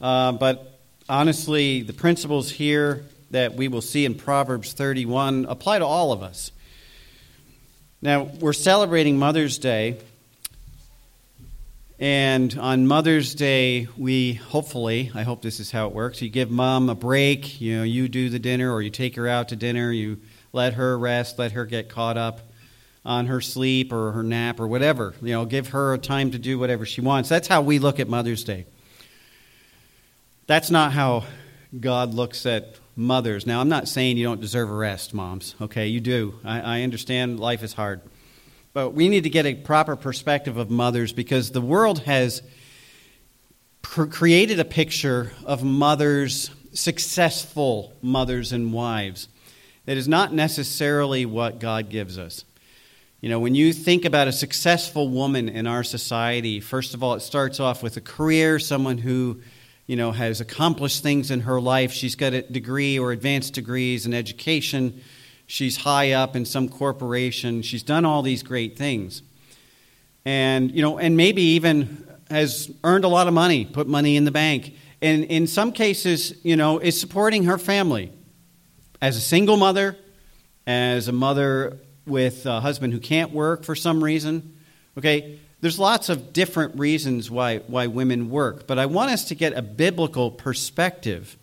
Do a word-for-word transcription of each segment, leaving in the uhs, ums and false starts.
Uh, but honestly, the principles here that we will see in Proverbs thirty-one apply to all of us. Now, we're celebrating Mother's Day, and on Mother's Day, we hopefully, I hope this is how it works, you give Mom a break, you know, you do the dinner or you take her out to dinner, you let her rest, let her get caught up on her sleep or her nap or whatever, you know, give her a time to do whatever she wants. That's how we look at Mother's Day. That's not how God looks at mothers. Now, I'm not saying you don't deserve a rest, moms. Okay, you do. I, I understand life is hard. But we need to get a proper perspective of mothers because the world has pr- created a picture of mothers, successful mothers and wives. That is not necessarily what God gives us. You know, when you think about a successful woman in our society, first of all, it starts off with a career, someone who you know, has accomplished things in her life. She's got a degree or advanced degrees in education. She's high up in some corporation. She's done all these great things. And, you know, and maybe even has earned a lot of money, put money in the bank. And in some cases, you know, is supporting her family as a single mother, as a mother with a husband who can't work for some reason. Okay. There's lots of different reasons why, why women work, but I want us to get a biblical perspective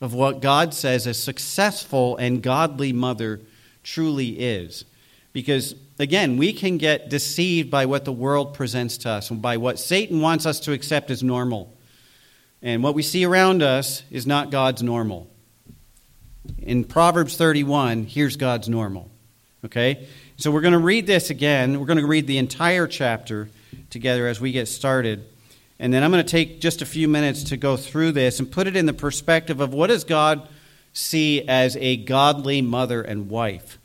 of what God says a successful and godly mother truly is. Because, again, we can get deceived by what the world presents to us and by what Satan wants us to accept as normal. And what we see around us is not God's normal. In Proverbs thirty-one, here's God's normal. Okay? So we're going to read this again. We're going to read the entire chapter together as we get started. And then I'm going to take just a few minutes to go through this and put it in the perspective of what does God see as a godly mother and wife.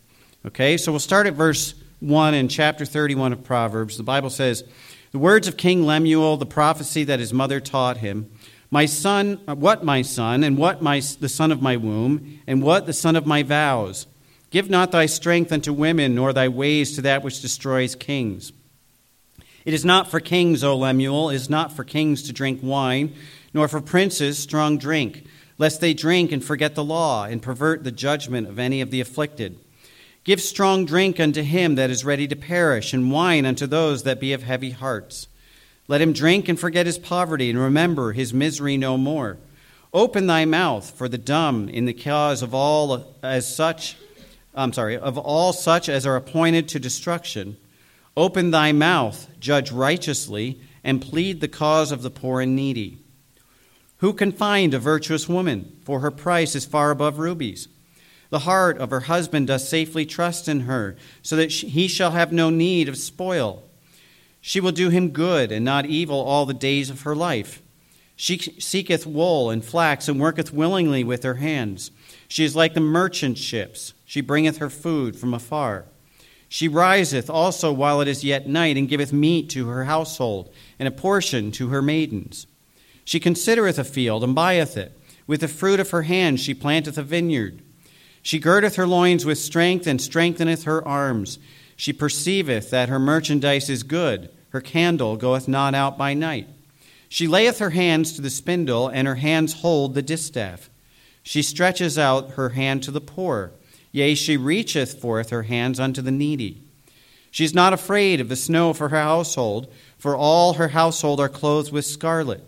Okay, so we'll start at verse one in chapter thirty-one of Proverbs. The Bible says, "The words of King Lemuel, the prophecy that his mother taught him, my son, what my son, and what my the son of my womb, and what the son of my vows. Give not thy strength unto women, nor thy ways to that which destroys kings. It is not for kings, O Lemuel, it is not for kings to drink wine, nor for princes strong drink, lest they drink and forget the law, and pervert the judgment of any of the afflicted. Give strong drink unto him that is ready to perish, and wine unto those that be of heavy hearts. Let him drink and forget his poverty, and remember his misery no more. Open thy mouth for the dumb in the cause of all as such, I'm sorry, of all such as are appointed to destruction. Open thy mouth, judge righteously, and plead the cause of the poor and needy. Who can find a virtuous woman? For her price is far above rubies. The heart of her husband doth safely trust in her, so that he shall have no need of spoil. She will do him good and not evil all the days of her life. She seeketh wool and flax, and worketh willingly with her hands. She is like the merchant ships. She bringeth her food from afar. She riseth also while it is yet night, and giveth meat to her household, and a portion to her maidens. She considereth a field, and buyeth it. With the fruit of her hands she planteth a vineyard. She girdeth her loins with strength, and strengtheneth her arms. She perceiveth that her merchandise is good. Her candle goeth not out by night. She layeth her hands to the spindle, and her hands hold the distaff. She stretcheth out her hand to the poor. Yea, she reacheth forth her hands unto the needy. She is not afraid of the snow for her household, for all her household are clothed with scarlet.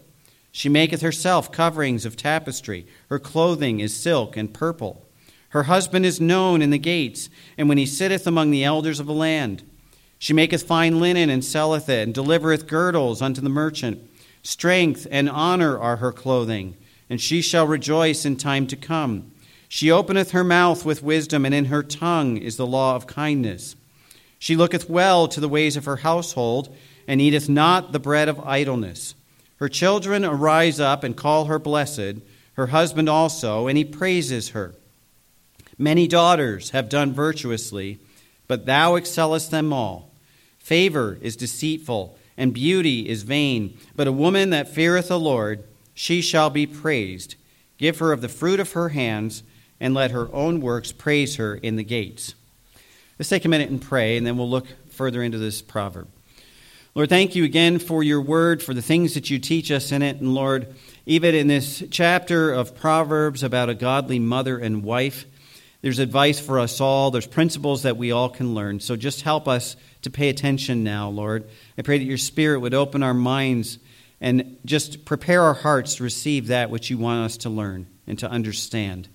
She maketh herself coverings of tapestry. Her clothing is silk and purple. Her husband is known in the gates, and when he sitteth among the elders of the land. She maketh fine linen, and selleth it, and delivereth girdles unto the merchant. Strength and honor are her clothing, and she shall rejoice in time to come. She openeth her mouth with wisdom, and in her tongue is the law of kindness. She looketh well to the ways of her household, and eateth not the bread of idleness. Her children arise up and call her blessed, her husband also, and he praises her. Many daughters have done virtuously, but thou excellest them all. Favor is deceitful, and beauty is vain, but a woman that feareth the Lord, she shall be praised. Give her of the fruit of her hands, and let her own works praise her in the gates." Let's take a minute and pray, and then we'll look further into this proverb. Lord, thank you again for your word, for the things that you teach us in it. And Lord, even in this chapter of Proverbs about a godly mother and wife, there's advice for us all. There's principles that we all can learn. So just help us to pay attention now, Lord. I pray that your Spirit would open our minds and just prepare our hearts to receive that which you want us to learn and to understand.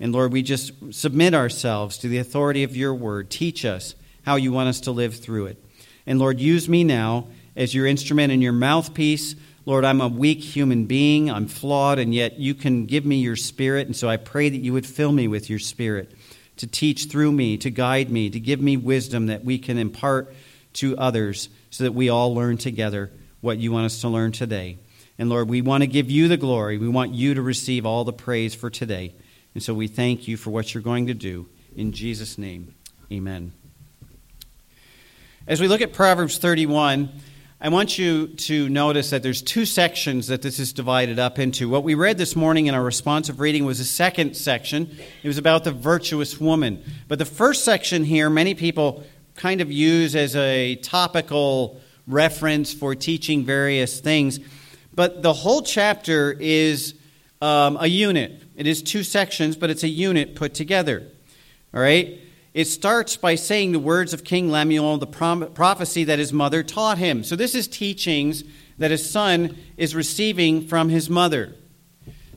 And Lord, we just submit ourselves to the authority of your word. Teach us how you want us to live through it. And Lord, use me now as your instrument and your mouthpiece. Lord, I'm a weak human being. I'm flawed, and yet you can give me your Spirit. And so I pray that you would fill me with your Spirit to teach through me, to guide me, to give me wisdom that we can impart to others so that we all learn together what you want us to learn today. And Lord, we want to give you the glory. We want you to receive all the praise for today. And so we thank you for what you're going to do. In Jesus' name, amen. As we look at Proverbs thirty-one, I want you to notice that there's two sections that this is divided up into. What we read this morning in our responsive reading was the second section. It was about the virtuous woman. But the first section here, many people kind of use as a topical reference for teaching various things. But the whole chapter is um, a unit. It is two sections, but it's a unit put together. All right? It starts by saying the words of King Lemuel, the prom- prophecy that his mother taught him. So this is teachings that his son is receiving from his mother.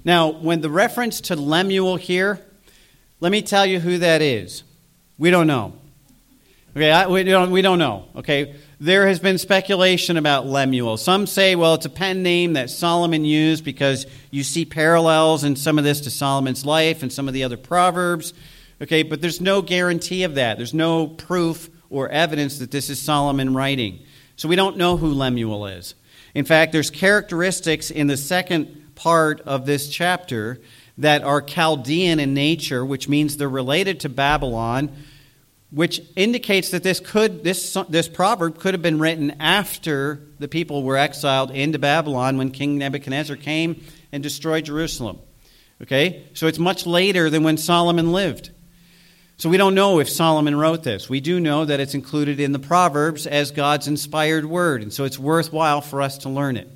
Now, when the reference to Lemuel here, let me tell you who that is. We don't know. Okay, I, we don't we don't know. Okay, there has been speculation about Lemuel. Some say, well, it's a pen name that Solomon used because you see parallels in some of this to Solomon's life and some of the other Proverbs. Okay, but there's no guarantee of that. There's no proof or evidence that this is Solomon writing. So we don't know who Lemuel is. In fact, there's characteristics in the second part of this chapter that are Chaldean in nature, which means they're related to Babylon, which indicates that this could this this proverb could have been written after the people were exiled into Babylon when King Nebuchadnezzar came and destroyed Jerusalem. Okay? So it's much later than when Solomon lived. So we don't know if Solomon wrote this. We do know that it's included in the Proverbs as God's inspired word, and so it's worthwhile for us to learn it.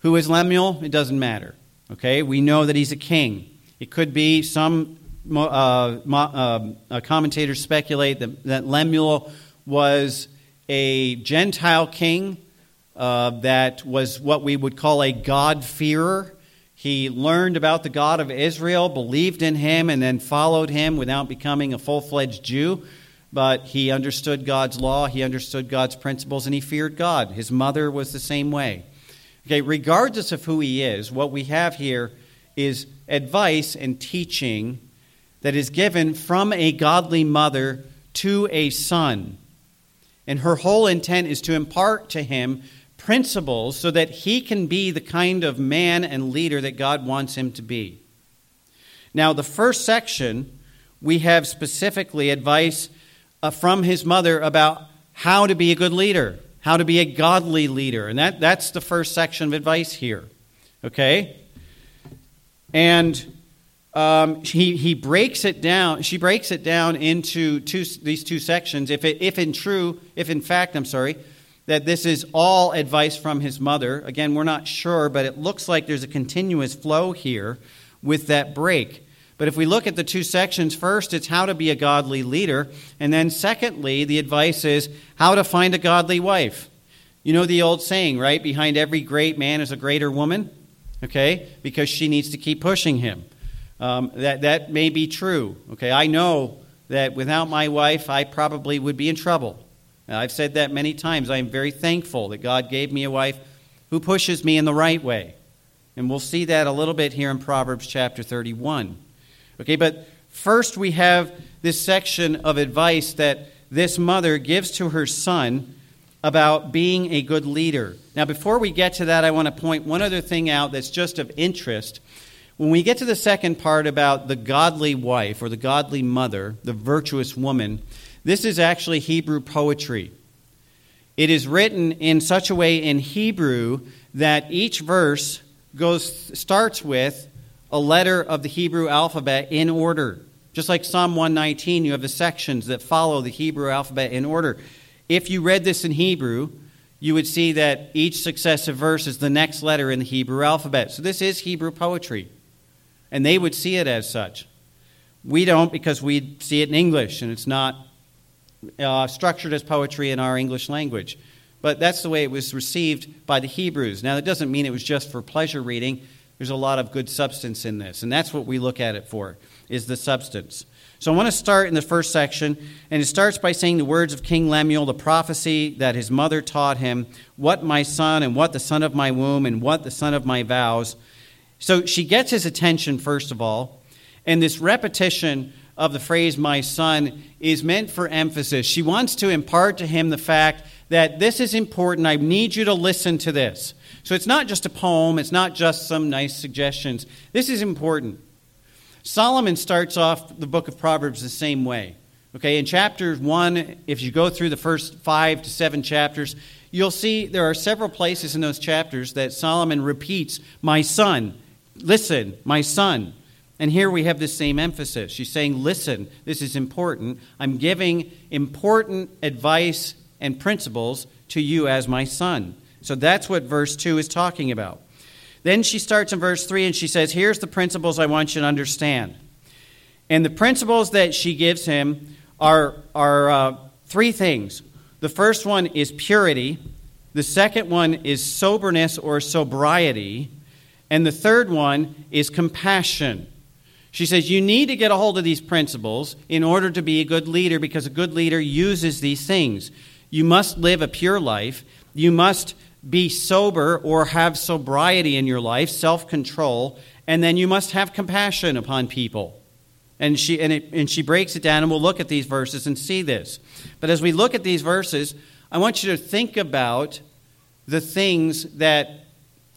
Who is Lemuel? It doesn't matter. Okay? We know that he's a king. It could be some Uh, uh, commentators speculate that, that Lemuel was a Gentile king uh, that was what we would call a God-fearer. He learned about the God of Israel, believed in him, and then followed him without becoming a full-fledged Jew. But he understood God's law, he understood God's principles, and he feared God. His mother was the same way. Okay, regardless of who he is, what we have here is advice and teaching that is given from a godly mother to a son. And her whole intent is to impart to him principles so that he can be the kind of man and leader that God wants him to be. Now, the first section, we have specifically advice uh, from his mother about how to be a good leader, how to be a godly leader. And that, that's the first section of advice here. Okay? And Um, he, he breaks it down. She breaks it down into two, these two sections. If it, if in true, if in fact, I'm sorry, that this is all advice from his mother. Again, we're not sure, but it looks like there's a continuous flow here with that break. But if we look at the two sections, first, it's how to be a godly leader, and then secondly, the advice is how to find a godly wife. You know the old saying, right? Behind every great man is a greater woman. Okay, because she needs to keep pushing him. Um, that that may be true. Okay, I know that without my wife, I probably would be in trouble. Now, I've said that many times. I am very thankful that God gave me a wife who pushes me in the right way. And we'll see that a little bit here in Proverbs chapter thirty-one. Okay, but first we have this section of advice that this mother gives to her son about being a good leader. Now, before we get to that, I want to point one other thing out that's just of interest. When we get to the second part about the godly wife or the godly mother, the virtuous woman, this is actually Hebrew poetry. It is written in such a way in Hebrew that each verse goes starts with a letter of the Hebrew alphabet in order. Just like Psalm one nineteen, you have the sections that follow the Hebrew alphabet in order. If you read this in Hebrew, you would see that each successive verse is the next letter in the Hebrew alphabet. So this is Hebrew poetry, and they would see it as such. We don't, because we see it in English, and it's not uh, structured as poetry in our English language. But that's the way it was received by the Hebrews. Now, that doesn't mean it was just for pleasure reading. There's a lot of good substance in this, and that's what we look at it for, is the substance. So I want to start in the first section, and it starts by saying the words of King Lemuel, the prophecy that his mother taught him, what my son, and what the son of my womb, and what the son of my vows. So she gets his attention, first of all, and this repetition of the phrase, my son, is meant for emphasis. She wants to impart to him the fact that this is important. I need you to listen to this. So it's not just a poem. It's not just some nice suggestions. This is important. Solomon starts off the book of Proverbs the same way. Okay, in chapter one, if you go through the first five to seven chapters, you'll see there are several places in those chapters that Solomon repeats, my son, listen, my son. And here we have this same emphasis. She's saying, listen, this is important. I'm giving important advice and principles to you as my son. So that's what verse two is talking about. Then she starts in verse three, and she says, here's the principles I want you to understand. And the principles that she gives him are, are uh, three things. The first one is purity. The second one is soberness or sobriety. And the third one is compassion. She says, you need to get a hold of these principles in order to be a good leader, because a good leader uses these things. You must live a pure life. You must be sober or have sobriety in your life, self-control, and then you must have compassion upon people. And she and, it, and she breaks it down, and we'll look at these verses and see this. But as we look at these verses, I want you to think about the things that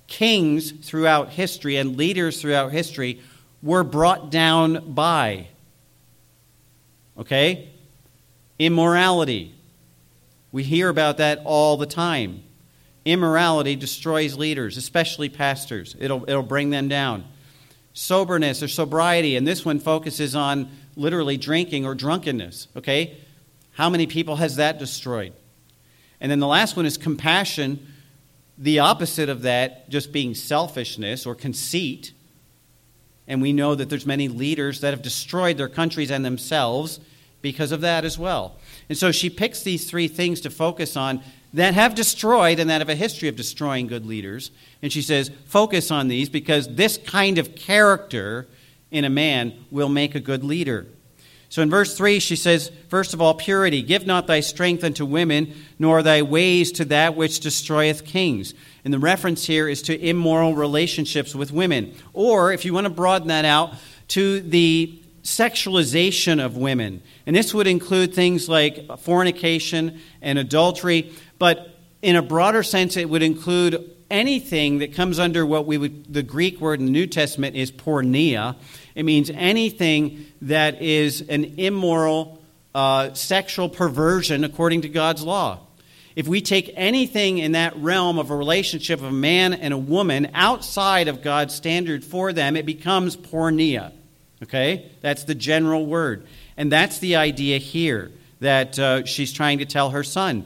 kings throughout history and leaders throughout history were brought down by. Okay? Immorality. We hear about that all the time. Immorality destroys leaders, especially pastors. It'll it'll bring them down. Soberness or sobriety, and this one focuses on literally drinking or drunkenness, okay? How many people has that destroyed? And then the last one is compassion, the opposite of that just being selfishness or conceit. And we know that there's many leaders that have destroyed their countries and themselves because of that as well. And so she picks these three things to focus on that have destroyed and that have a history of destroying good leaders. And she says, focus on these, because this kind of character in a man will make a good leader. So in verse three, she says, first of all, purity. Give not thy strength unto women, nor thy ways to that which destroyeth kings. And the reference here is to immoral relationships with women. Or, if you want to broaden that out, to the sexualization of women. And this would include things like fornication and adultery. But in a broader sense, it would include anything that comes under what we would, the Greek word in the New Testament is porneia. It means anything that is an immoral uh, sexual perversion according to God's law. If we take anything in that realm of a relationship of a man and a woman outside of God's standard for them, it becomes porneia. Okay? That's the general word. And that's the idea here that uh, she's trying to tell her son.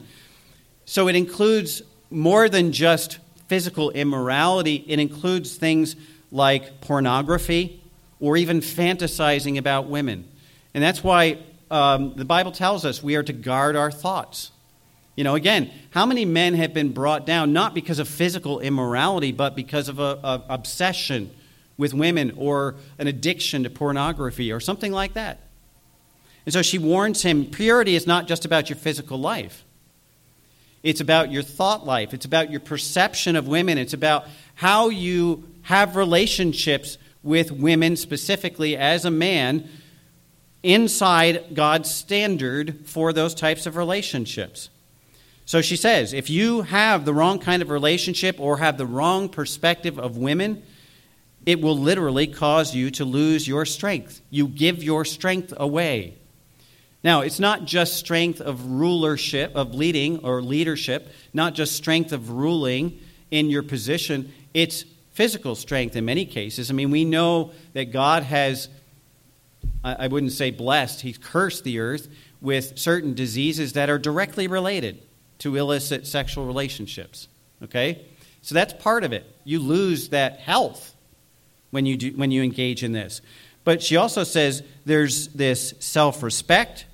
So it includes more than just physical immorality. It includes things like pornography or even fantasizing about women. And that's why um, the Bible tells us we are to guard our thoughts. You know, again, how many men have been brought down not because of physical immorality, but because of an obsession with women or an addiction to pornography or something like that? And so she warns him, purity is not just about your physical life. It's about your thought life. It's about your perception of women. It's about how you have relationships with women specifically as a man inside God's standard for those types of relationships. So she says, if you have the wrong kind of relationship or have the wrong perspective of women, it will literally cause you to lose your strength. You give your strength away. Now, it's not just strength of rulership, of leading or leadership, not just strength of ruling in your position. It's physical strength in many cases. I mean, we know that God has, I wouldn't say blessed, he's cursed the earth with certain diseases that are directly related. to illicit sexual relationships, okay? So that's part of it. You lose that health when you do, when you engage in this. But she also says there's this self-respect.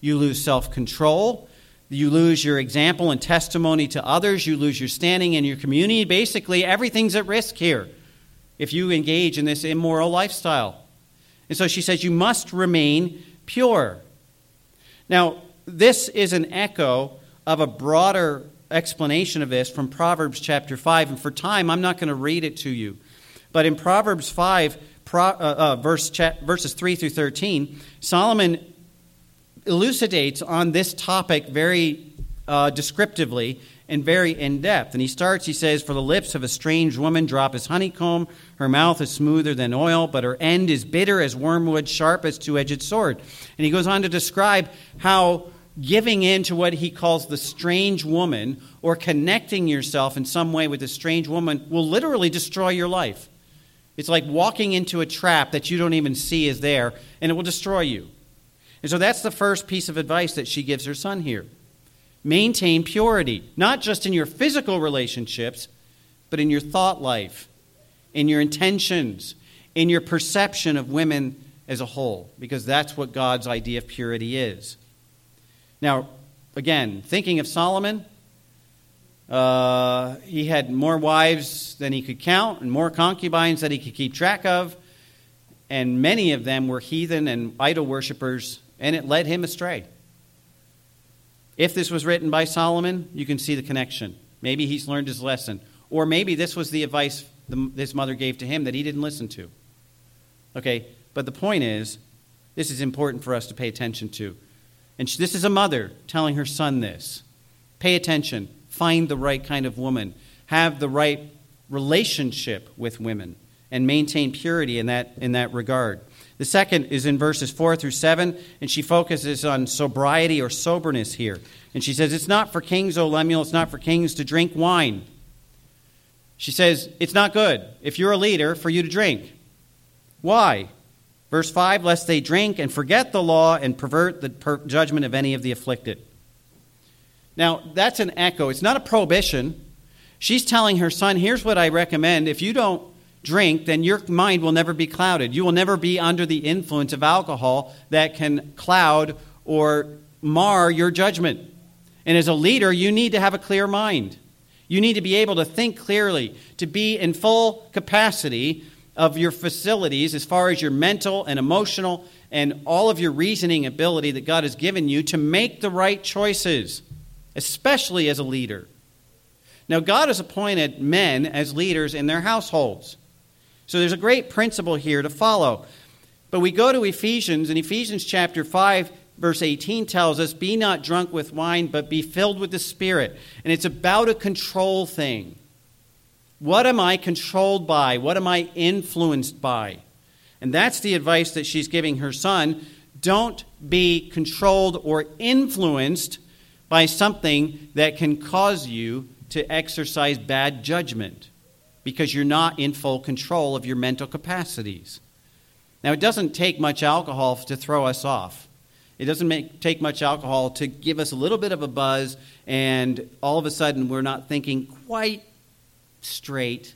You lose self-control. You lose your example and testimony to others. You lose your standing in your community. Basically, everything's at risk here if you engage in this immoral lifestyle. And so she says you must remain pure. Now, this is an echo of a broader explanation of this from Proverbs chapter five. And for time, I'm not going to read it to you. But in Proverbs five, Pro, uh, uh, verse, chap, verses three through thirteen, Solomon elucidates on this topic very uh, descriptively and very in-depth. And he starts, he says, "For the lips of a strange woman drop as honeycomb. Her mouth is smoother than oil, but her end is bitter as wormwood, sharp as two-edged sword." And he goes on to describe how giving in to what he calls the strange woman, or connecting yourself in some way with a strange woman, will literally destroy your life. It's like walking into a trap that you don't even see is there, and it will destroy you. And so that's the first piece of advice that she gives her son here. Maintain purity, not just in your physical relationships, but in your thought life, in your intentions, in your perception of women as a whole, because that's what God's idea of purity is. Now, again, thinking of Solomon, Uh, he had more wives than he could count and more concubines that he could keep track of, and many of them were heathen and idol worshippers, and it led him astray. If this was written by Solomon, you can see the connection. Maybe he's learned his lesson, or maybe this was the advice the, his mother gave to him that he didn't listen to. Okay, but the point is, this is important for us to pay attention to. And she, this is a mother telling her son this. Pay attention. Find the right kind of woman, have the right relationship with women, and maintain purity in that in that regard. The second is in verses four through seven, and she focuses on sobriety or soberness here. And she says, it's not for kings, O Lemuel, it's not for kings to drink wine. She says, it's not good, if you're a leader, for you to drink. Why? Verse five, lest they drink and forget the law and pervert the per- judgment of any of the afflicted. Now, that's an echo. It's not a prohibition. She's telling her son, here's what I recommend. If you don't drink, then your mind will never be clouded. You will never be under the influence of alcohol that can cloud or mar your judgment. And as a leader, you need to have a clear mind. You need to be able to think clearly, to be in full capacity of your facilities as far as your mental and emotional and all of your reasoning ability that God has given you to make the right choices, especially as a leader. Now, God has appointed men as leaders in their households. So there's a great principle here to follow. But we go to Ephesians, and Ephesians chapter five, verse eighteen tells us, "Be not drunk with wine, but be filled with the Spirit." And it's about a control thing. What am I controlled by? What am I influenced by? And that's the advice that she's giving her son. Don't be controlled or influenced by something that can cause you to exercise bad judgment because you're not in full control of your mental capacities. Now, it doesn't take much alcohol to throw us off. It doesn't make, take much alcohol to give us a little bit of a buzz, and all of a sudden we're not thinking quite straight.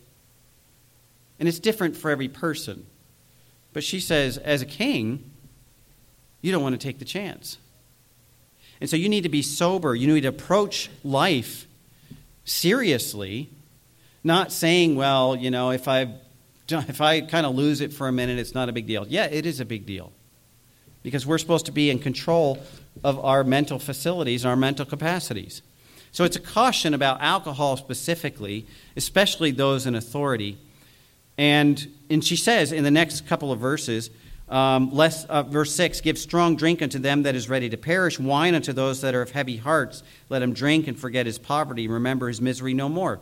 And it's different for every person. But she says, as a king, you don't want to take the chance. And so you need to be sober. You need to approach life seriously, not saying, well, you know, if I if I kind of lose it for a minute, it's not a big deal. Yeah, it is a big deal, because we're supposed to be in control of our mental facilities and our mental capacities. So it's a caution about alcohol specifically, especially those in authority. And, and she says in the next couple of verses, Um, less, uh, verse six, "Give strong drink unto them that is ready to perish, wine unto those that are of heavy hearts. Let him drink and forget his poverty, remember his misery no more."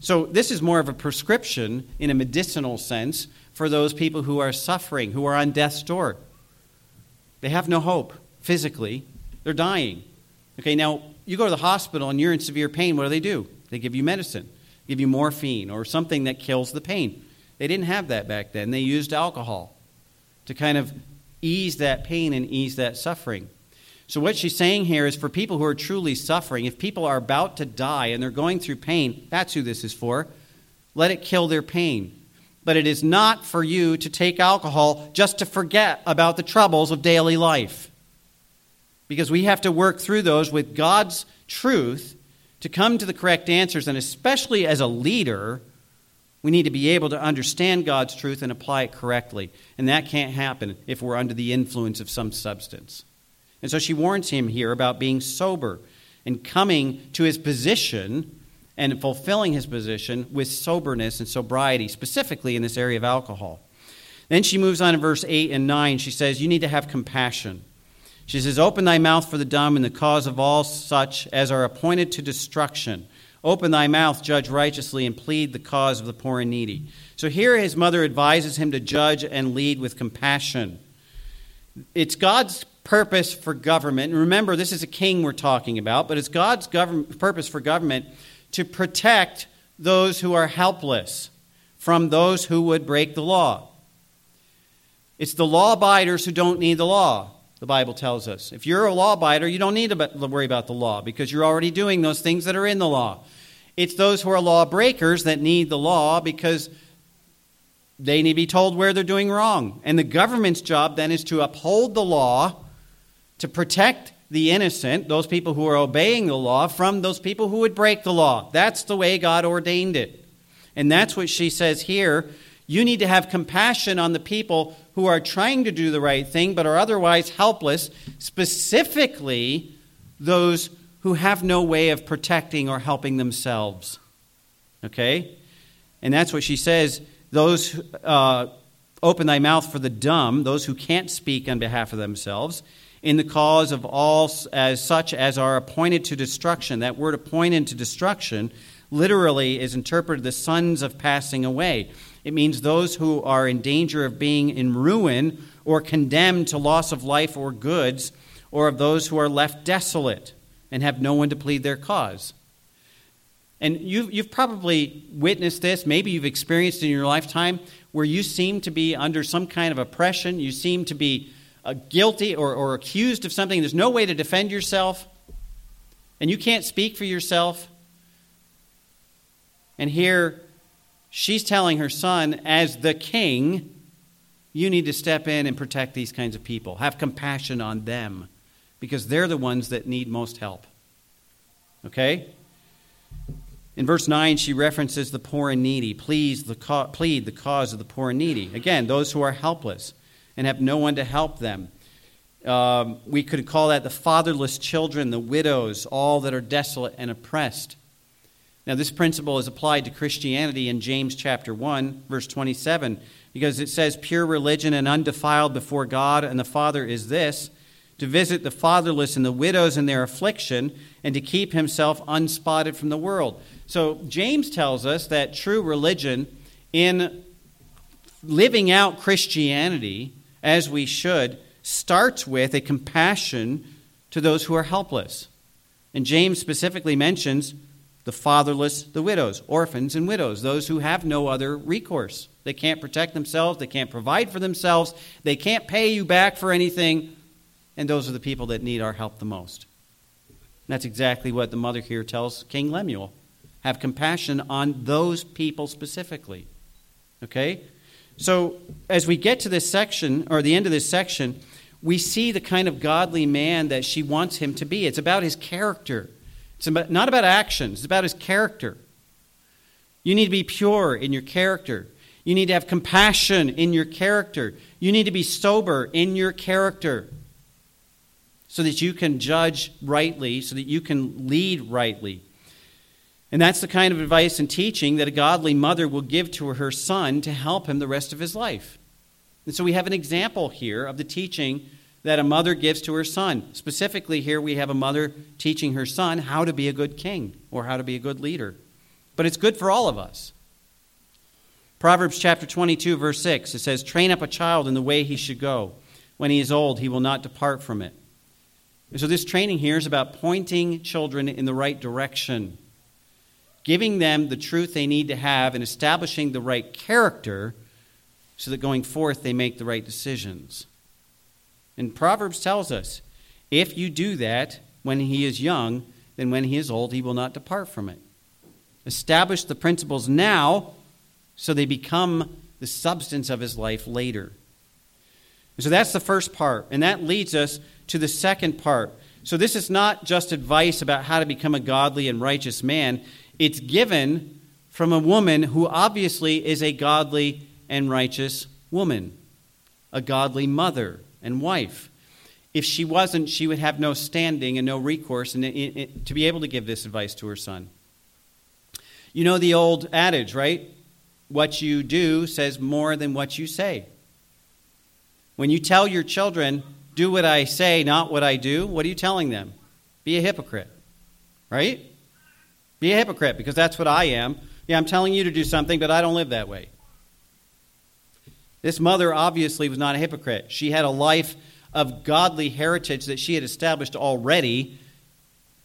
So this is more of a prescription in a medicinal sense for those people who are suffering, who are on death's door. They have no hope physically. They're dying. Okay, now you go to the hospital and you're in severe pain. What do they do? They give you medicine, give you morphine or something that kills the pain. They didn't have that back then. They used alcohol to kind of ease that pain and ease that suffering. So what she's saying here is for people who are truly suffering, if people are about to die and they're going through pain, that's who this is for. Let it kill their pain. But it is not for you to take alcohol just to forget about the troubles of daily life. Because we have to work through those with God's truth to come to the correct answers. And especially as a leader, we need to be able to understand God's truth and apply it correctly. And that can't happen if we're under the influence of some substance. And so she warns him here about being sober and coming to his position and fulfilling his position with soberness and sobriety, specifically in this area of alcohol. Then she moves on in verse eight and nine. She says, you need to have compassion. She says, open thy mouth for the dumb and the cause of all such as are appointed to destruction. Open thy mouth, judge righteously, and plead the cause of the poor and needy. So here his mother advises him to judge and lead with compassion. It's God's purpose for government. And remember, this is a king we're talking about, but it's God's government, purpose for government to protect those who are helpless from those who would break the law. It's the law-abiders who don't need the law, the Bible tells us. If you're a law-abider, you don't need to worry about the law because you're already doing those things that are in the law. It's those who are law-breakers that need the law because they need to be told where they're doing wrong. And the government's job then is to uphold the law, to protect the innocent, those people who are obeying the law, from those people who would break the law. That's the way God ordained it. And that's what she says here. You need to have compassion on the people who are trying to do the right thing but are otherwise helpless, specifically those who have no way of protecting or helping themselves. Okay? And that's what she says. Those uh, open thy mouth for the dumb, those who can't speak on behalf of themselves, in the cause of all as such as are appointed to destruction. That word appointed to destruction literally is interpreted the sons of passing away. It means those who are in danger of being in ruin or condemned to loss of life or goods, or of those who are left desolate and have no one to plead their cause. And you've, you've probably witnessed this, maybe you've experienced it in your lifetime, where you seem to be under some kind of oppression, you seem to be uh, guilty or, or accused of something, there's no way to defend yourself, and you can't speak for yourself. And here, she's telling her son, as the king, you need to step in and protect these kinds of people. Have compassion on them because they're the ones that need most help. Okay? In verse nine, she references the poor and needy. Please the co- plead the cause of the poor and needy. Again, those who are helpless and have no one to help them. Um, we could call that the fatherless children, the widows, all that are desolate and oppressed. Now, this principle is applied to Christianity in James chapter one, verse twenty-seven, because it says, pure religion and undefiled before God and the Father is this, to visit the fatherless and the widows in their affliction, and to keep himself unspotted from the world. So James tells us that true religion, in living out Christianity as we should, starts with a compassion to those who are helpless. And James specifically mentions the fatherless, the widows, orphans and widows, those who have no other recourse. They can't protect themselves, they can't provide for themselves, they can't pay you back for anything, and those are the people that need our help the most. And that's exactly what the mother here tells King Lemuel. Have compassion on those people specifically. Okay? So as we get to this section, or the end of this section, we see the kind of godly man that she wants him to be. It's about his character. It's about, not about actions. It's about his character. You need to be pure in your character. You need to have compassion in your character. You need to be sober in your character so that you can judge rightly, so that you can lead rightly. And that's the kind of advice and teaching that a godly mother will give to her son to help him the rest of his life. And so we have an example here of the teaching that a mother gives to her son. Specifically here we have a mother teaching her son how to be a good king or how to be a good leader. But it's good for all of us. Proverbs chapter twenty-two, verse six, it says, train up a child in the way he should go. When he is old, he will not depart from it. And so this training here is about pointing children in the right direction, giving them the truth they need to have and establishing the right character so that going forth they make the right decisions. And Proverbs tells us, If you do that when he is young, then when he is old, he will not depart from it. Establish the principles now so they become the substance of his life later. And so that's the first part, and that leads us to the second part. So this is not just advice about how to become a godly and righteous man. It's given from a woman who obviously is a godly and righteous woman, a godly mother and wife. If she wasn't, she would have no standing and no recourse in it, in it, to be able to give this advice to her son. You know the old adage, right? What you do says more than what you say. When you tell your children, do what I say, not what I do, what are you telling them? Be a hypocrite, right? Be a hypocrite, because that's what I am. Yeah, I'm telling you to do something, but I don't live that way. This mother obviously was not a hypocrite. She had a life of godly heritage that she had established already.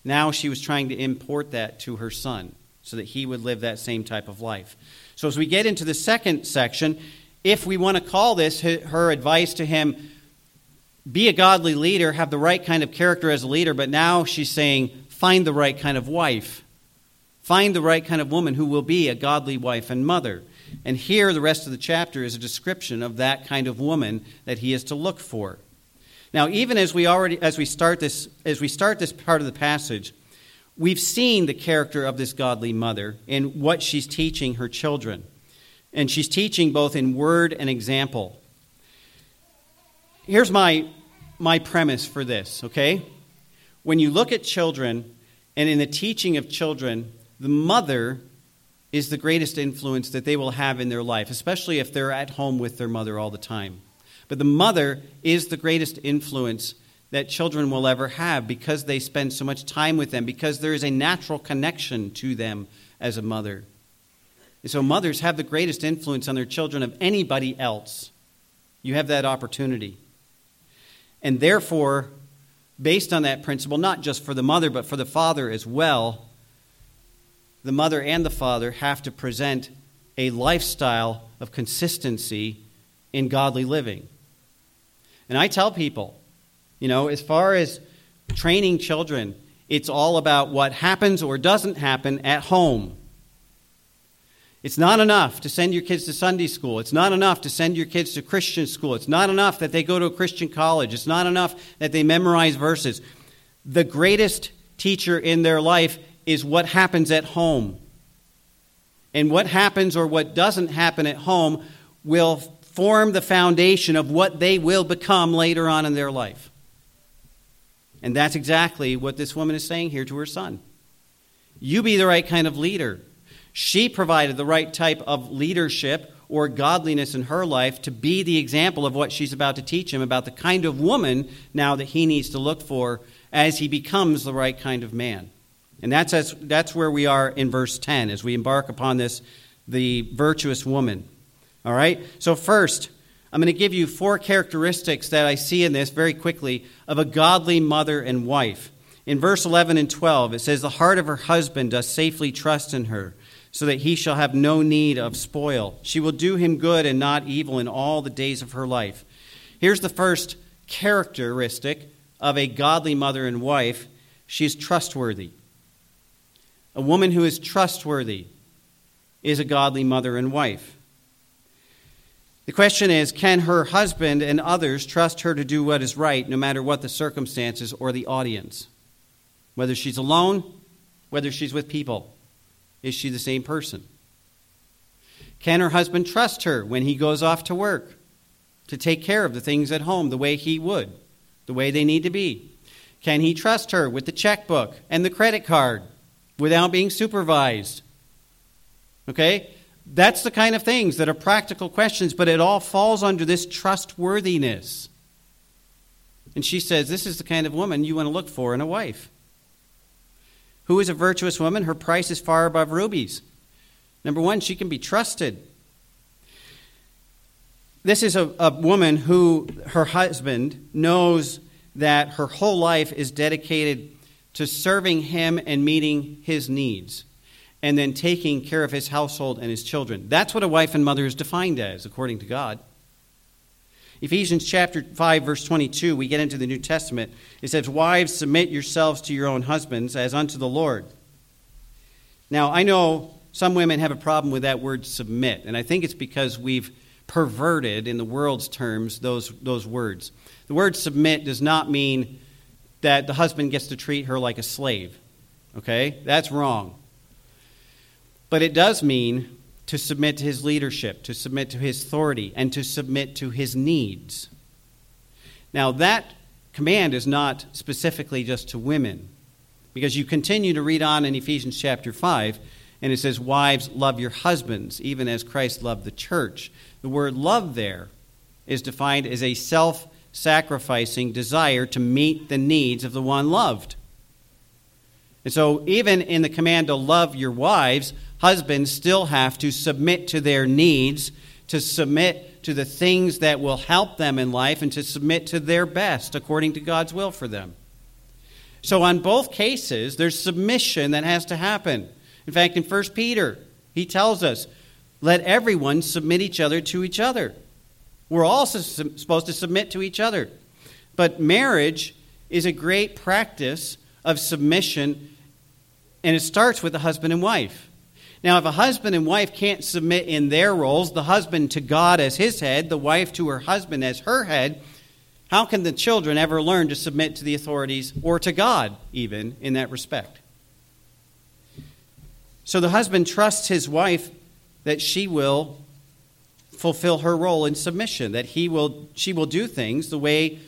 Now she was trying to import that to her son so that he would live that same type of life. So as we get into the second section, if we want to call this her advice to him, be a godly leader, have the right kind of character as a leader, but now she's saying, find the right kind of wife. Find the right kind of woman who will be a godly wife and mother. And here, the rest of the chapter is a description of that kind of woman that he is to look for. Now, even as we already as we start this as we start this part of the passage, we've seen the character of this godly mother in what she's teaching her children. And she's teaching both in word and example. Here's my my premise for this, okay? When you look at children and in the teaching of children, the mother is the greatest influence that they will have in their life, especially if they're at home with their mother all the time. But the mother is the greatest influence that children will ever have because they spend so much time with them, because there is a natural connection to them as a mother. And so mothers have the greatest influence on their children of anybody else. You have that opportunity. And therefore, based on that principle, not just for the mother, but for the father as well, the mother and the father have to present a lifestyle of consistency in godly living. And I tell people, you know, as far as training children, it's all about what happens or doesn't happen at home. It's not enough to send your kids to Sunday school. It's not enough to send your kids to Christian school. It's not enough that they go to a Christian college. It's not enough that they memorize verses. The greatest teacher in their life is what happens at home. And what happens or what doesn't happen at home will form the foundation of what they will become later on in their life. And that's exactly what this woman is saying here to her son. You be the right kind of leader. She provided the right type of leadership or godliness in her life to be the example of what she's about to teach him about the kind of woman now that he needs to look for as he becomes the right kind of man. And that's as, that's where we are in verse ten as we embark upon this, the virtuous woman. All right, so first, I'm going to give you four characteristics that I see in this very quickly of a godly mother and wife. In verse eleven and twelve, it says, the heart of her husband does safely trust in her, so that he shall have no need of spoil. She will do him good and not evil in all the days of her life. Here's the first characteristic of a godly mother and wife. She is trustworthy. A woman who is trustworthy is a godly mother and wife. The question is, can her husband and others trust her to do what is right, no matter what the circumstances or the audience? Whether she's alone, whether she's with people, is she the same person? Can her husband trust her when he goes off to work to take care of the things at home the way he would, the way they need to be? Can he trust her with the checkbook and the credit card without being supervised? Okay? That's the kind of things that are practical questions, but it all falls under this trustworthiness. And she says, this is the kind of woman you want to look for in a wife. Who is a virtuous woman? Her price is far above rubies. Number one, she can be trusted. This is a, a woman who her husband knows that her whole life is dedicated to serving him and meeting his needs, and then taking care of his household and his children. That's what a wife and mother is defined as, according to God. Ephesians chapter five, verse twenty-two, we get into the New Testament. It says, wives, submit yourselves to your own husbands as unto the Lord. Now, I know some women have a problem with that word submit, and I think it's because we've perverted, in the world's terms, those those words. The word submit does not mean that the husband gets to treat her like a slave. Okay? That's wrong. But it does mean to submit to his leadership, to submit to his authority, and to submit to his needs. Now, that command is not specifically just to women, because you continue to read on in Ephesians chapter five, and it says, wives, love your husbands, even as Christ loved the church. The word love there is defined as a self-sacrificing desire to meet the needs of the one loved. And so even in the command to love your wives, husbands still have to submit to their needs, to submit to the things that will help them in life, and to submit to their best according to God's will for them. So on both cases, there's submission that has to happen. In fact, in First Peter, he tells us, let everyone submit each other to each other. We're all su- supposed to submit to each other. But marriage is a great practice of submission, and it starts with the husband and wife. Now, if a husband and wife can't submit in their roles, the husband to God as his head, the wife to her husband as her head, how can the children ever learn to submit to the authorities or to God, even, in that respect? So the husband trusts his wife that she will fulfill her role in submission, that he will, she will do things the way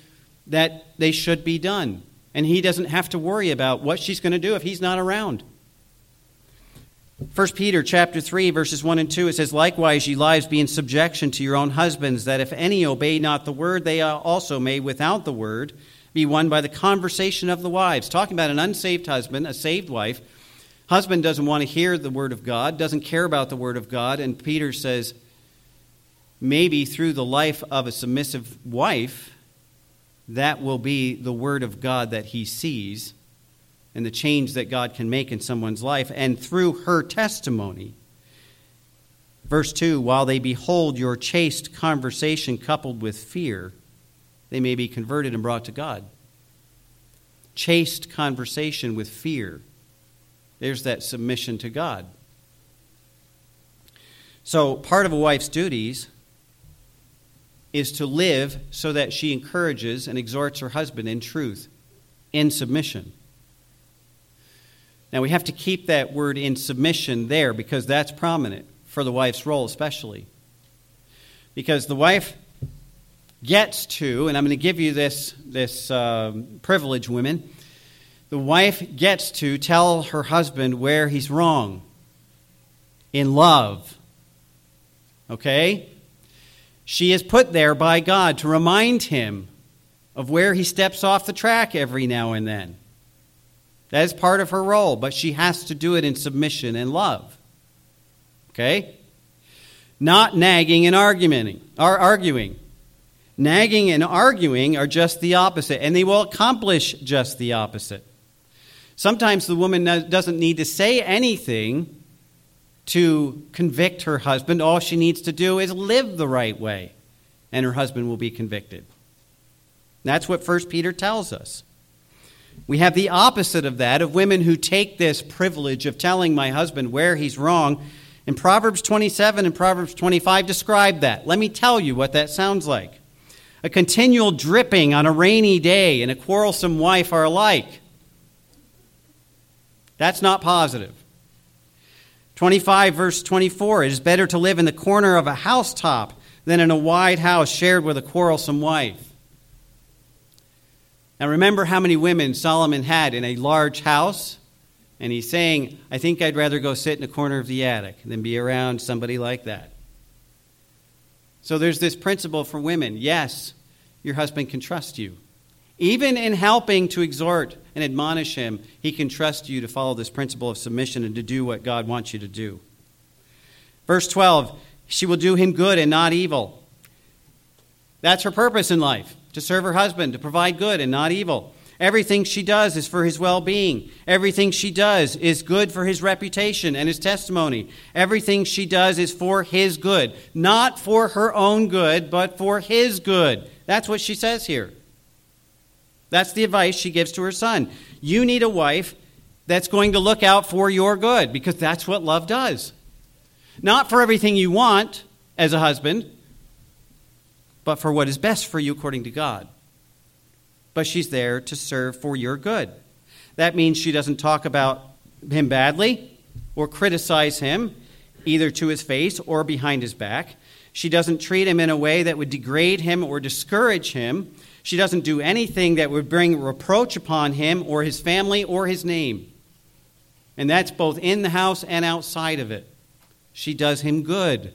that they should be done, and he doesn't have to worry about what she's going to do if he's not around. First Peter chapter three, verses one and two, it says, likewise, ye wives, be in subjection to your own husbands, that if any obey not the word, they also may without the word be won by the conversation of the wives. Talking about an unsaved husband, a saved wife. Husband doesn't want to hear the word of God, doesn't care about the word of God, and Peter says, maybe through the life of a submissive wife, that will be the word of God that he sees, and the change that God can make in someone's life, and through her testimony. Verse two, while they behold your chaste conversation coupled with fear, they may be converted and brought to God. Chaste conversation with fear. There's that submission to God. So part of a wife's duties is to live so that she encourages and exhorts her husband in truth, in submission. Now, we have to keep that word in submission there because that's prominent for the wife's role especially. Because the wife gets to, and I'm going to give you this, this um, privilege, women, the wife gets to tell her husband where he's wrong in love. Okay? She is put there by God to remind him of where he steps off the track every now and then. That is part of her role, but she has to do it in submission and love. Okay? Not nagging and arguing. Or arguing. Nagging and arguing are just the opposite, and they will accomplish just the opposite. Sometimes the woman doesn't need to say anything to convict her husband. All she needs to do is live the right way, and her husband will be convicted. That's what First Peter tells us. We have the opposite of that, of women who take this privilege of telling my husband where he's wrong. And Proverbs twenty-seven and Proverbs twenty-five describe that. Let me tell you what that sounds like. A continual dripping on a rainy day and a quarrelsome wife are alike. That's not positive. twenty-five, verse twenty-four, it is better to live in the corner of a housetop than in a wide house shared with a quarrelsome wife. Now remember how many women Solomon had in a large house, and he's saying, I think I'd rather go sit in a corner of the attic than be around somebody like that. So there's this principle for women. Yes, your husband can trust you. Even in helping to exhort and admonish him, he can trust you to follow this principle of submission and to do what God wants you to do. Verse twelve, she will do him good and not evil. That's her purpose in life. To serve her husband, to provide good and not evil. Everything she does is for his well-being. Everything she does is good for his reputation and his testimony. Everything she does is for his good. Not for her own good, but for his good. That's what she says here. That's the advice she gives to her son. You need a wife that's going to look out for your good, because that's what love does. Not for everything you want as a husband, but for what is best for you according to God. But she's there to serve for your good. That means she doesn't talk about him badly or criticize him, either to his face or behind his back. She doesn't treat him in a way that would degrade him or discourage him. She doesn't do anything that would bring reproach upon him or his family or his name. And that's both in the house and outside of it. She does him good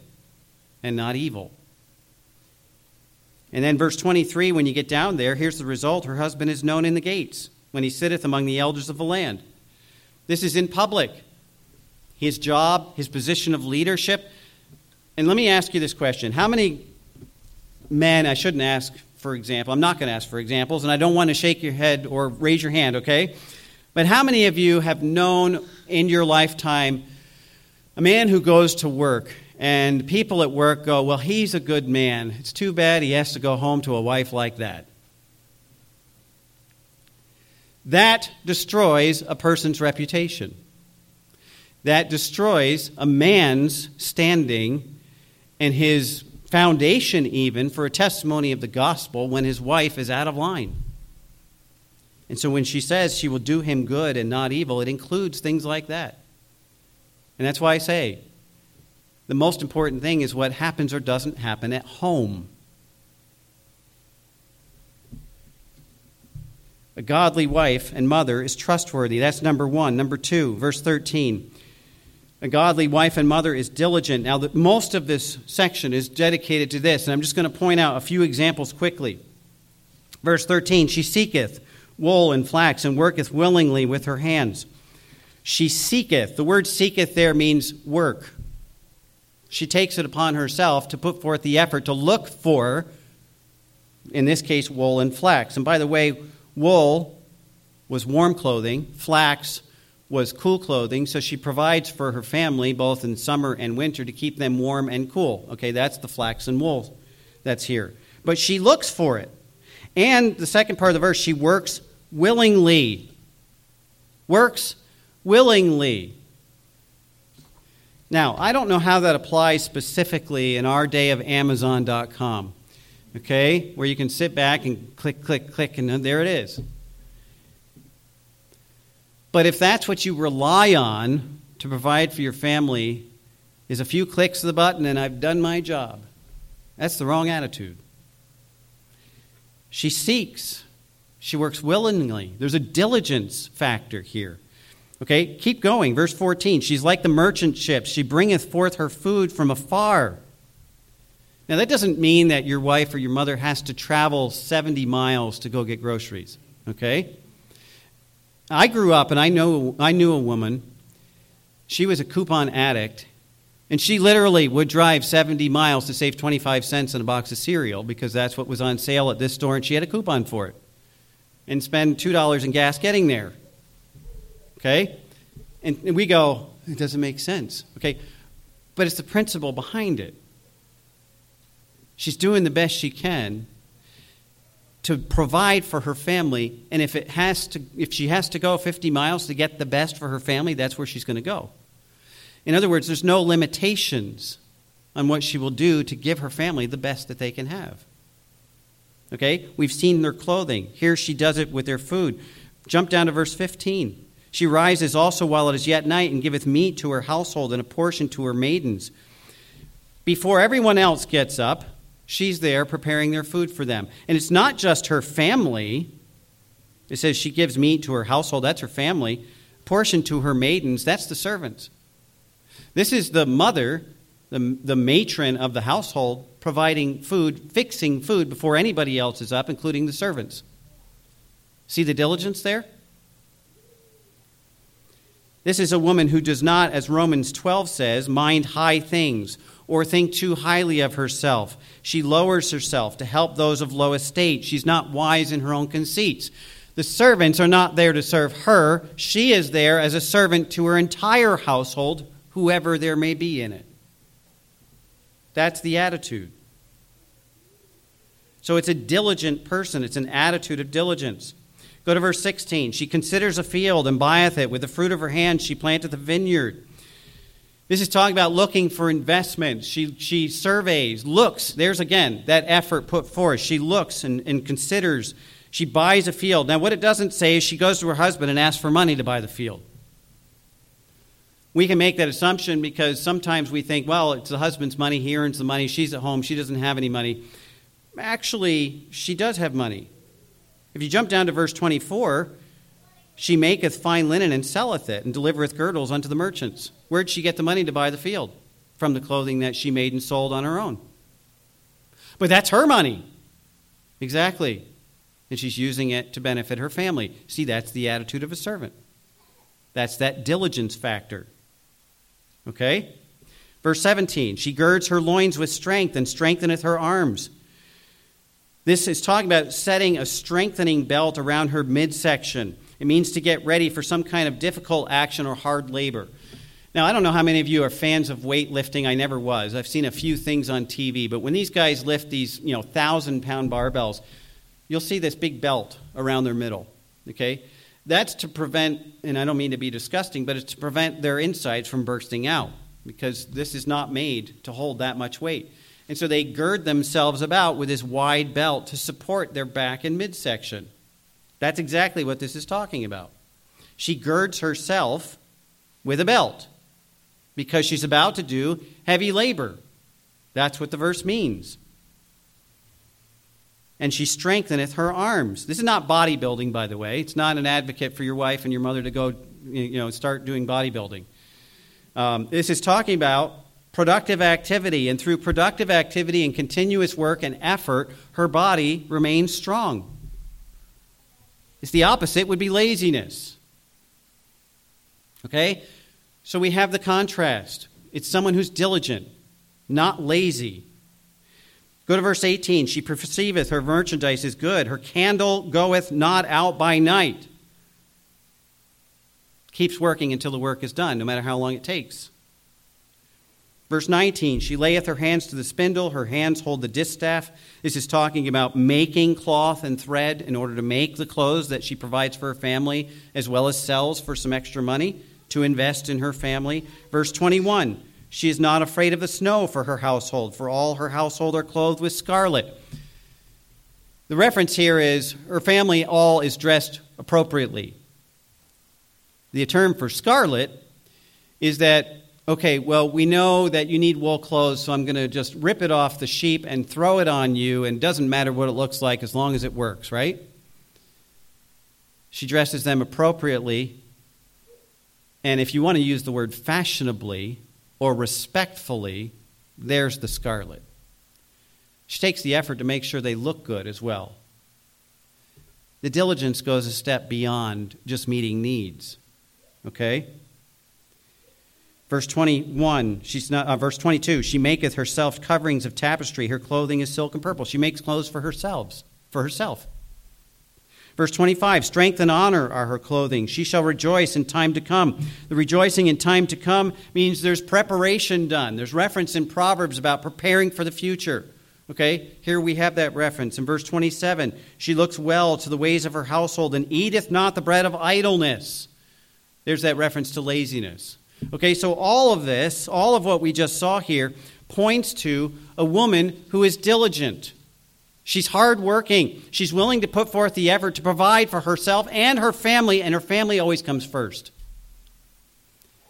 and not evil. And then verse twenty-three, when you get down there, here's the result. Her husband is known in the gates when he sitteth among the elders of the land. This is in public. His job, his position of leadership. And let me ask you this question. How many men, I shouldn't ask for example, I'm not going to ask for examples, and I don't want to shake your head or raise your hand, okay? But how many of you have known in your lifetime a man who goes to work, and people at work go, well, he's a good man. It's too bad he has to go home to a wife like that. That destroys a person's reputation. That destroys a man's standing and his foundation even for a testimony of the gospel when his wife is out of line. And so when she says she will do him good and not evil, it includes things like that. And that's why I say, the most important thing is what happens or doesn't happen at home. A godly wife and mother is trustworthy. That's number one. Number two, verse thirteen. A godly wife and mother is diligent. Now, the, most of this section is dedicated to this, and I'm just going to point out a few examples quickly. Verse thirteen, she seeketh wool and flax and worketh willingly with her hands. She seeketh. The word seeketh there means work. She takes it upon herself to put forth the effort to look for, in this case, wool and flax. And by the way, wool was warm clothing, flax was cool clothing, so she provides for her family both in summer and winter to keep them warm and cool. Okay, that's the flax and wool that's here. But she looks for it. And the second part of the verse, she works willingly. Works willingly. Now, I don't know how that applies specifically in our day of Amazon dot com, okay, where you can sit back and click, click, click, and there it is. But if that's what you rely on to provide for your family is a few clicks of the button and I've done my job, that's the wrong attitude. She seeks. She works willingly. There's a diligence factor here. Okay, keep going. Verse fourteen, she's like the merchant ships. She bringeth forth her food from afar. Now, that doesn't mean that your wife or your mother has to travel seventy miles to go get groceries, okay? I grew up, and I know I knew a woman. She was a coupon addict, and she literally would drive seventy miles to save twenty-five cents on a box of cereal because that's what was on sale at this store, and she had a coupon for it, and spend two dollars in gas getting there. Okay? And, and we go, it doesn't make sense. Okay? But it's the principle behind it. She's doing the best she can to provide for her family, and if it has to, if she has to go fifty miles to get the best for her family, that's where she's going to go. In other words, there's no limitations on what she will do to give her family the best that they can have. Okay? We've seen their clothing. Here she does it with their food. Jump down to verse fifteen. She rises also while it is yet night and giveth meat to her household and a portion to her maidens. Before everyone else gets up, she's there preparing their food for them. And it's not just her family. It says she gives meat to her household. That's her family. Portion to her maidens. That's the servants. This is the mother, the, the matron of the household, providing food, fixing food before anybody else is up, including the servants. See the diligence there? This is a woman who does not, as Romans twelve says, mind high things or think too highly of herself. She lowers herself to help those of low estate. She's not wise in her own conceits. The servants are not there to serve her. She is there as a servant to her entire household, whoever there may be in it. That's the attitude. So it's a diligent person. It's an attitude of diligence. Go to verse sixteen. She considers a field and buyeth it. With the fruit of her hand she planteth a vineyard. This is talking about looking for investments. She she surveys, looks. There's, again, that effort put forth. She looks and, and considers. She buys a field. Now, what it doesn't say is she goes to her husband and asks for money to buy the field. We can make that assumption because sometimes we think, well, it's the husband's money. He earns the money. She's at home. She doesn't have any money. Actually, she does have money. If you jump down to verse twenty-four, she maketh fine linen and selleth it and delivereth girdles unto the merchants. Where did she get the money to buy the field? From the clothing that she made and sold on her own. But that's her money. Exactly. And she's using it to benefit her family. See, that's the attitude of a servant. That's that diligence factor. Okay? Verse seventeen, she girds her loins with strength and strengtheneth her arms. This is talking about setting a strengthening belt around her midsection. It means to get ready for some kind of difficult action or hard labor. Now, I don't know how many of you are fans of weightlifting. I never was. I've seen a few things on T V, but when these guys lift these, you know, thousand-pound barbells, you'll see this big belt around their middle, okay? That's to prevent, and I don't mean to be disgusting, but it's to prevent their insides from bursting out because this is not made to hold that much weight. And so they gird themselves about with this wide belt to support their back and midsection. That's exactly what this is talking about. She girds herself with a belt because she's about to do heavy labor. That's what the verse means. And she strengtheneth her arms. This is not bodybuilding, by the way. It's not an advocate for your wife and your mother to go, you know, start doing bodybuilding. Um, this is talking about productive activity, and through productive activity and continuous work and effort, her body remains strong. It's the opposite would be laziness. Okay? So we have the contrast. It's someone who's diligent, not lazy. Go to verse eighteen. She perceiveth her merchandise is good. Her candle goeth not out by night. Keeps working until the work is done, no matter how long it takes. Verse nineteen, she layeth her hands to the spindle, her hands hold the distaff. This is talking about making cloth and thread in order to make the clothes that she provides for her family, as well as sells for some extra money to invest in her family. Verse twenty-one, she is not afraid of the snow for her household, for all her household are clothed with scarlet. The reference here is her family all is dressed appropriately. The term for scarlet is that, okay, well, we know that you need wool clothes, so I'm going to just rip it off the sheep and throw it on you, and it doesn't matter what it looks like as long as it works, right? She dresses them appropriately, and if you want to use the word fashionably or respectfully, there's the scarlet. She takes the effort to make sure they look good as well. The diligence goes a step beyond just meeting needs, okay? Verse twenty-one, she's not, uh, verse twenty-two, she maketh herself coverings of tapestry. Her clothing is silk and purple. She makes clothes for herself, for herself. Verse twenty-five, strength and honor are her clothing. She shall rejoice in time to come. The rejoicing in time to come means there's preparation done. There's reference in Proverbs about preparing for the future. Okay, here we have that reference. In verse twenty-seven, she looks well to the ways of her household and eateth not the bread of idleness. There's that reference to laziness. Okay, so all of this, all of what we just saw here, points to a woman who is diligent. She's hardworking. She's willing to put forth the effort to provide for herself and her family, and her family always comes first.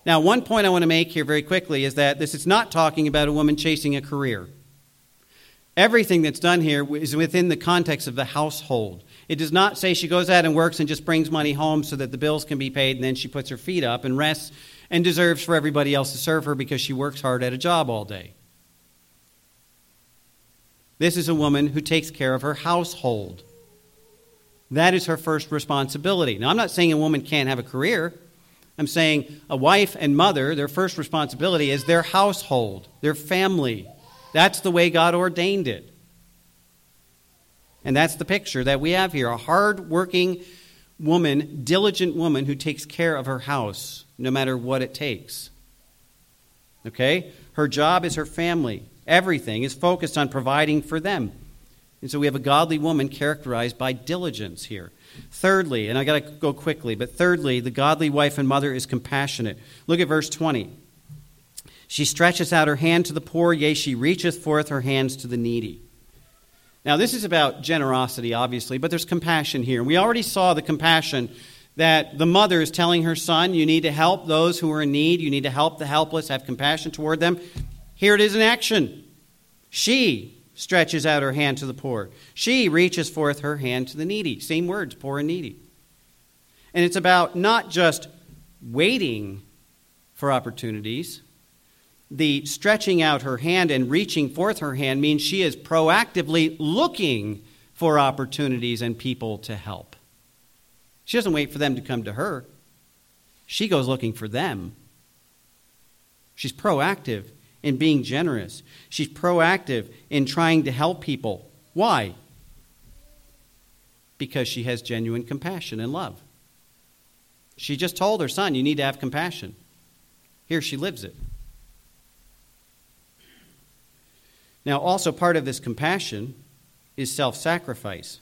Now, one point I want to make here very quickly is that this is not talking about a woman chasing a career. Everything that's done here is within the context of the household. It does not say she goes out and works and just brings money home so that the bills can be paid, and then she puts her feet up and rests and deserves for everybody else to serve her because she works hard at a job all day. This is a woman who takes care of her household. That is her first responsibility. Now, I'm not saying a woman can't have a career. I'm saying a wife and mother, their first responsibility is their household, their family. That's the way God ordained it. And that's the picture that we have here, a hard-working woman, diligent woman who takes care of her house, no matter what it takes. Okay? Her job is her family. Everything is focused on providing for them. And so we have a godly woman characterized by diligence here. Thirdly, and I got to go quickly, but thirdly, the godly wife and mother is compassionate. Look at verse twenty. She stretches out her hand to the poor, yea, she reacheth forth her hands to the needy. Now, this is about generosity, obviously, but there's compassion here. We already saw the compassion that the mother is telling her son, you need to help those who are in need, you need to help the helpless, have compassion toward them. Here it is in action. She stretches out her hand to the poor. She reaches forth her hand to the needy. Same words, poor and needy. And it's about not just waiting for opportunities. The stretching out her hand and reaching forth her hand means she is proactively looking for opportunities and people to help. She doesn't wait for them to come to her. She goes looking for them. She's proactive in being generous. She's proactive in trying to help people. Why? Because she has genuine compassion and love. She just told her son, you need to have compassion. Here she lives it. Now, also part of this compassion is self-sacrifice.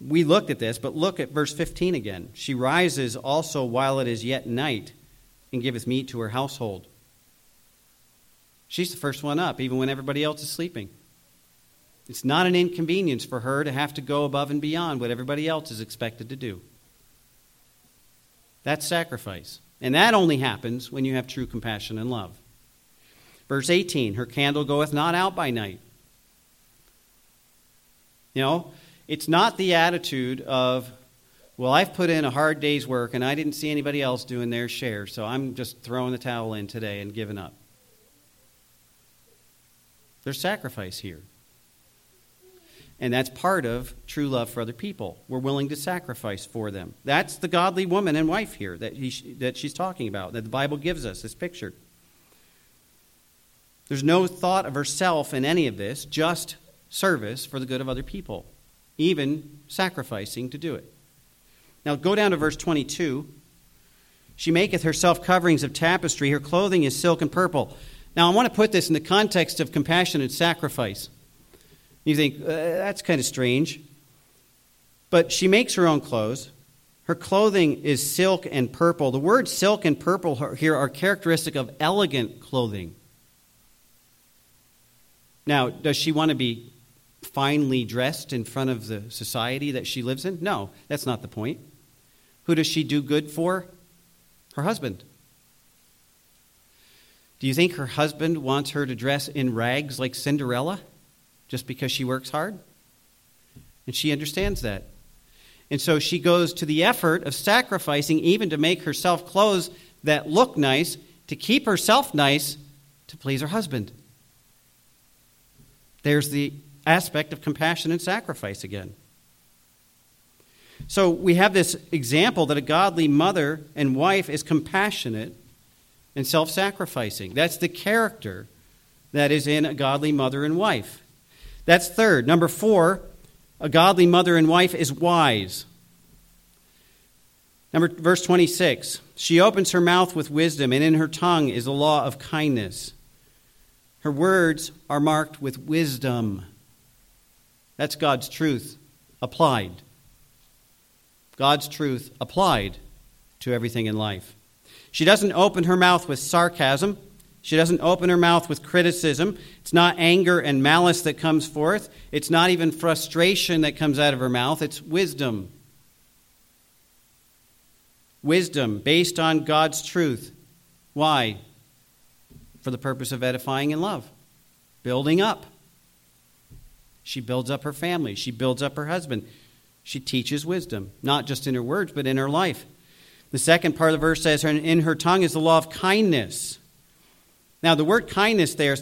We looked at this, but look at verse fifteen again. She rises also while it is yet night and giveth meat to her household. She's the first one up, even when everybody else is sleeping. It's not an inconvenience for her to have to go above and beyond what everybody else is expected to do. That's sacrifice. And that only happens when you have true compassion and love. Verse eighteen, her candle goeth not out by night. You know, it's not the attitude of, well, I've put in a hard day's work and I didn't see anybody else doing their share, so I'm just throwing the towel in today and giving up. There's sacrifice here. And that's part of true love for other people. We're willing to sacrifice for them. That's the godly woman and wife here that, he, that she's talking about, that the Bible gives us this picture. There's no thought of herself in any of this, just service for the good of other people, even sacrificing to do it. Now go down to verse twenty-two. She maketh herself coverings of tapestry, her clothing is silk and purple. Now I want to put this in the context of compassion and sacrifice. You think, uh, that's kind of strange. But she makes her own clothes. Her clothing is silk and purple. The words silk and purple here are characteristic of elegant clothing. Now, does she want to be finely dressed in front of the society that she lives in? No, that's not the point. Who does she do good for? Her husband. Do you think her husband wants her to dress in rags like Cinderella just because she works hard? And she understands that. And so she goes to the effort of sacrificing even to make herself clothes that look nice, to keep herself nice, to please her husband. There's the aspect of compassion and sacrifice again. So we have this example that a godly mother and wife is compassionate and self-sacrificing. That's the character that is in a godly mother and wife. That's third. Number four, a godly mother and wife is wise. Number verse twenty-six, she opens her mouth with wisdom, and in her tongue is the law of kindness. Her words are marked with wisdom. That's God's truth applied. God's truth applied to everything in life. She doesn't open her mouth with sarcasm. She doesn't open her mouth with criticism. It's not anger and malice that comes forth. It's not even frustration that comes out of her mouth. It's wisdom. Wisdom based on God's truth. Why? For the purpose of edifying and love, building up. She builds up her family. She builds up her husband. She teaches wisdom, not just in her words, but in her life. The second part of the verse says, in her tongue is the law of kindness. Now, the word kindness there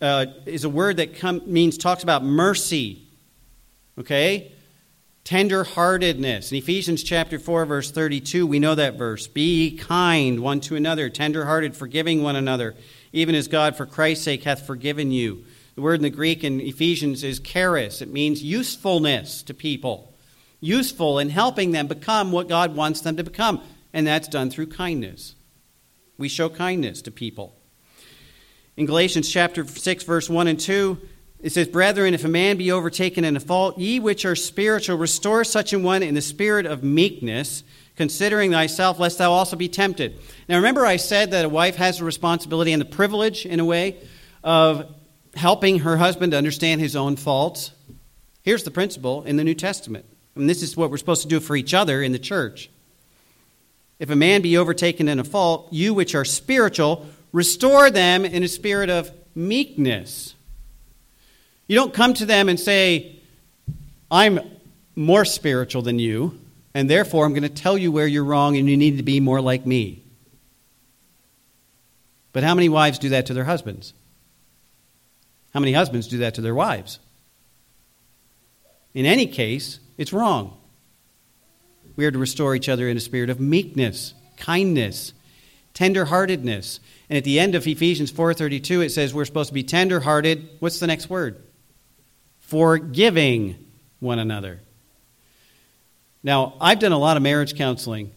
uh, is a word that com- means, talks about mercy, okay? Tender-heartedness. In Ephesians chapter four, verse thirty-two, we know that verse. Be ye kind one to another, tender-hearted, forgiving one another, even as God for Christ's sake hath forgiven you. The word in the Greek in Ephesians is charis. It means usefulness to people, useful in helping them become what God wants them to become, and that's done through kindness. We show kindness to people. In Galatians chapter six, verse one and two, it says, "Brethren, if a man be overtaken in a fault, ye which are spiritual, restore such an one in the spirit of meekness, considering thyself, lest thou also be tempted." Now, remember I said that a wife has the responsibility and the privilege, in a way, of helping her husband to understand his own faults. Here's the principle in the New Testament. And this is what we're supposed to do for each other in the church. "If a man be overtaken in a fault, you which are spiritual, restore them in a spirit of meekness." You don't come to them and say, "I'm more spiritual than you, and therefore I'm going to tell you where you're wrong and you need to be more like me." But how many wives do that to their husbands? How many husbands do that to their wives? In any case, it's wrong. We are to restore each other in a spirit of meekness, kindness, tenderheartedness. And at the end of Ephesians four thirty-two, it says we're supposed to be tenderhearted. What's the next word? Forgiving one another. Now, I've done a lot of marriage counseling,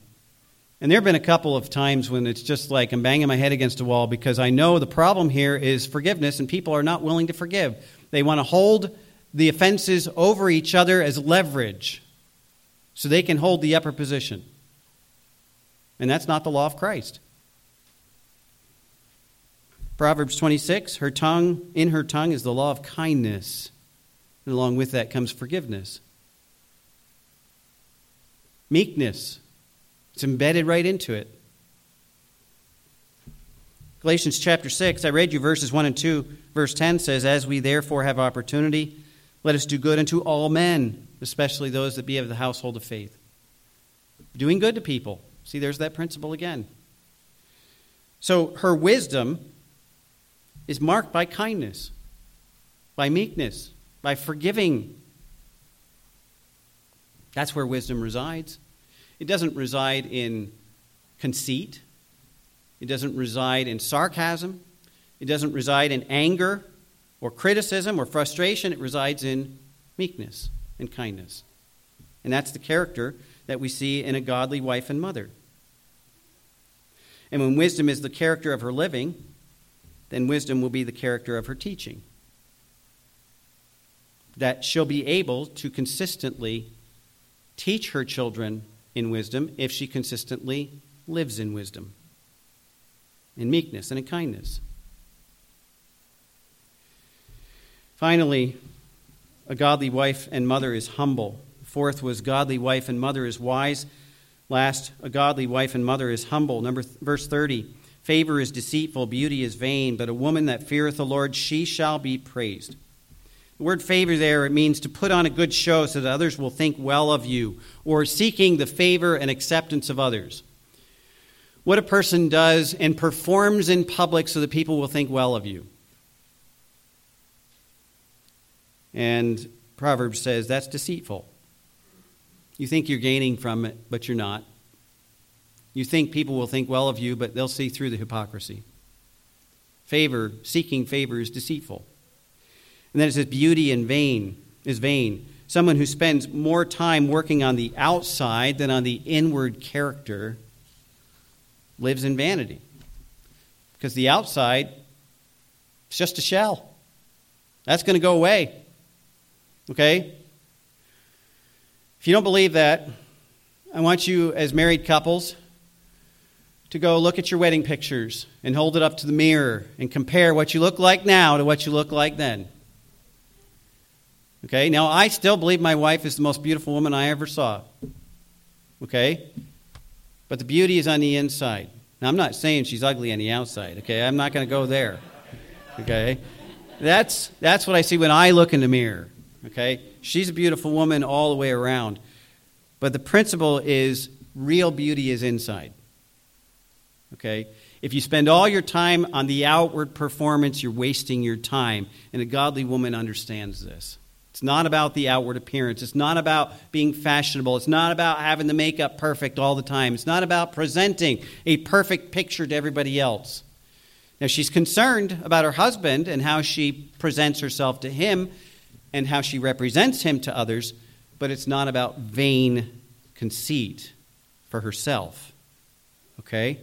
and there have been a couple of times when it's just like I'm banging my head against a wall because I know the problem here is forgiveness, and people are not willing to forgive. They want to hold the offenses over each other as leverage, so they can hold the upper position. And that's not the law of Christ. Proverbs twenty-six, her tongue, in her tongue is the law of kindness. And along with that comes forgiveness. Meekness. It's embedded right into it. Galatians chapter six, I read you verses one and two. Verse ten says, "As we therefore have opportunity, let us do good unto all men, especially those that be of the household of faith." Doing good to people. See, there's that principle again. So her wisdom is marked by kindness, by meekness, by forgiving. That's where wisdom resides. It doesn't reside in conceit. It doesn't reside in sarcasm. It doesn't reside in anger or criticism or frustration. It resides in meekness and kindness. And that's the character that we see in a godly wife and mother. And when wisdom is the character of her living, then wisdom will be the character of her teaching. That she'll be able to consistently teach her children in wisdom if she consistently lives in wisdom, in meekness and in kindness. Finally, a godly wife and mother is humble. Fourth was godly wife and mother is wise. Last, a godly wife and mother is humble. Number th- verse thirty, "Favor is deceitful, beauty is vain, but a woman that feareth the Lord, she shall be praised." The word favor there, it means to put on a good show so that others will think well of you, or seeking the favor and acceptance of others. What a person does and performs in public so that people will think well of you. And Proverbs says that's deceitful. You think you're gaining from it, but you're not. You think people will think well of you, but they'll see through the hypocrisy. Favor, seeking favor is deceitful. And then it says beauty in vain is vain. Someone who spends more time working on the outside than on the inward character lives in vanity. Because the outside is just a shell. That's going to go away. Okay? If you don't believe that, I want you as married couples to go look at your wedding pictures and hold it up to the mirror and compare what you look like now to what you look like then. Okay? Now, I still believe my wife is the most beautiful woman I ever saw. Okay? But the beauty is on the inside. Now, I'm not saying she's ugly on the outside. Okay? I'm not going to go there. Okay? That's that's what I see when I look in the mirror. Okay? She's a beautiful woman all the way around. But the principle is real beauty is inside. Okay? If you spend all your time on the outward performance, you're wasting your time. And a godly woman understands this. It's not about the outward appearance. It's not about being fashionable. It's not about having the makeup perfect all the time. It's not about presenting a perfect picture to everybody else. Now, she's concerned about her husband and how she presents herself to him and how she represents him to others, but it's not about vain conceit for herself. Okay?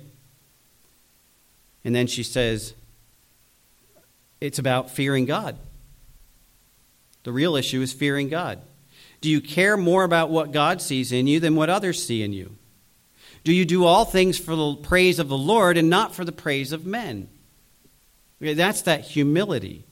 And then she says, it's about fearing God. The real issue is fearing God. Do you care more about what God sees in you than what others see in you? Do you do all things for the praise of the Lord and not for the praise of men? Okay, that's that humility.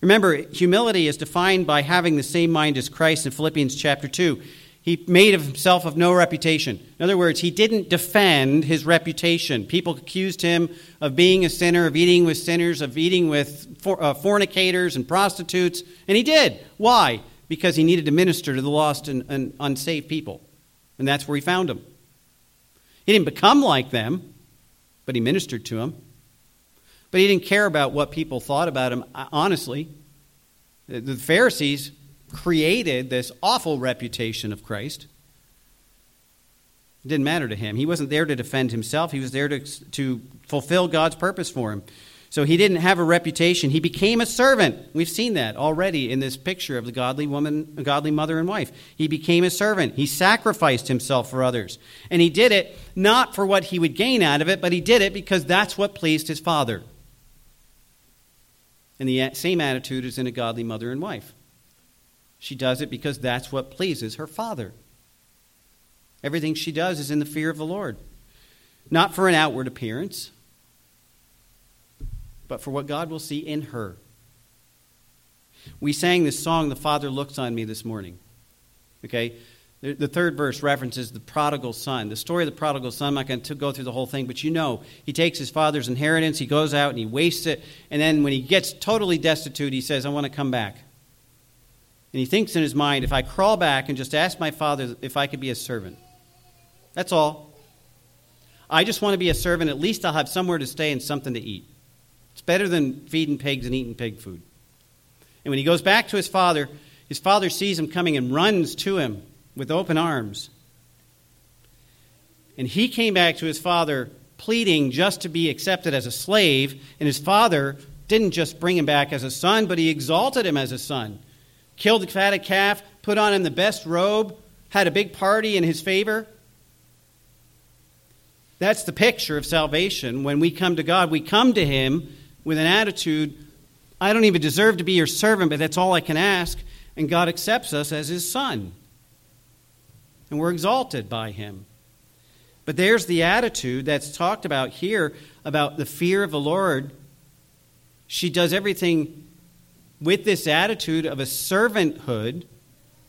Remember, humility is defined by having the same mind as Christ in Philippians chapter two. He made of himself of no reputation. In other words, he didn't defend his reputation. People accused him of being a sinner, of eating with sinners, of eating with for, uh, fornicators and prostitutes, and he did. Why? Because he needed to minister to the lost and, and unsaved people, and that's where he found them. He didn't become like them, but he ministered to them. But he didn't care about what people thought about him, honestly. The Pharisees created this awful reputation of Christ. It didn't matter to him. He wasn't there to defend himself. He was there to, to fulfill God's purpose for him. So he didn't have a reputation. He became a servant. We've seen that already in this picture of the godly woman, a godly mother and wife. He became a servant. He sacrificed himself for others. And he did it not for what he would gain out of it, but he did it because that's what pleased his Father. And the same attitude is in a godly mother and wife. She does it because that's what pleases her Father. Everything she does is in the fear of the Lord. Not for an outward appearance, but for what God will see in her. We sang this song, The Father Looks on Me, this morning. Okay? The, the third verse references the prodigal son. The story of the prodigal son, I'm not going to go through the whole thing, but you know, he takes his father's inheritance, he goes out and he wastes it, and then when he gets totally destitute, he says, I want to come back. And he thinks in his mind, if I crawl back and just ask my father if I could be a servant, that's all. I just want to be a servant. At least I'll have somewhere to stay and something to eat. It's better than feeding pigs and eating pig food. And when he goes back to his father, his father sees him coming and runs to him with open arms. And he came back to his father pleading just to be accepted as a slave, and his father didn't just bring him back as a son, but he exalted him as a son. Killed the fatted calf, put on him the best robe, had a big party in his favor. That's the picture of salvation. When we come to God, we come to him with an attitude, I don't even deserve to be your servant, but that's all I can ask. And God accepts us as his son. And we're exalted by him. But there's the attitude that's talked about here, about the fear of the Lord. She does everything with this attitude of a servanthood,